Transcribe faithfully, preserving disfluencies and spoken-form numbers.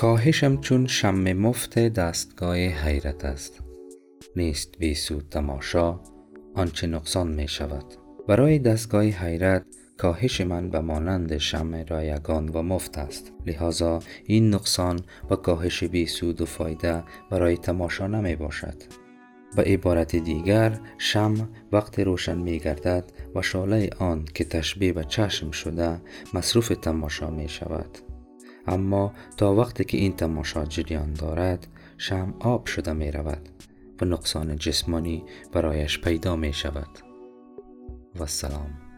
کاهشم چون شم مفت دستگاه حیرت است. نیست بی سود تماشا آنچه نقصان می شود. برای دستگاه حیرت کاهش من به مانند شمع رایگان و مفت است، لذا این نقصان و کاهش بی سود و فایده برای تماشا نمی باشد. به عبارت دیگر، شمع وقت روشن می گردد و شعله آن که تشبیه به چشم شده مصروف تماشا می شود. اما تا وقتی که این تماشا جریان دارد، شمع آب شده می رود و نقصان جسمانی برایش پیدا می شود. و سلام.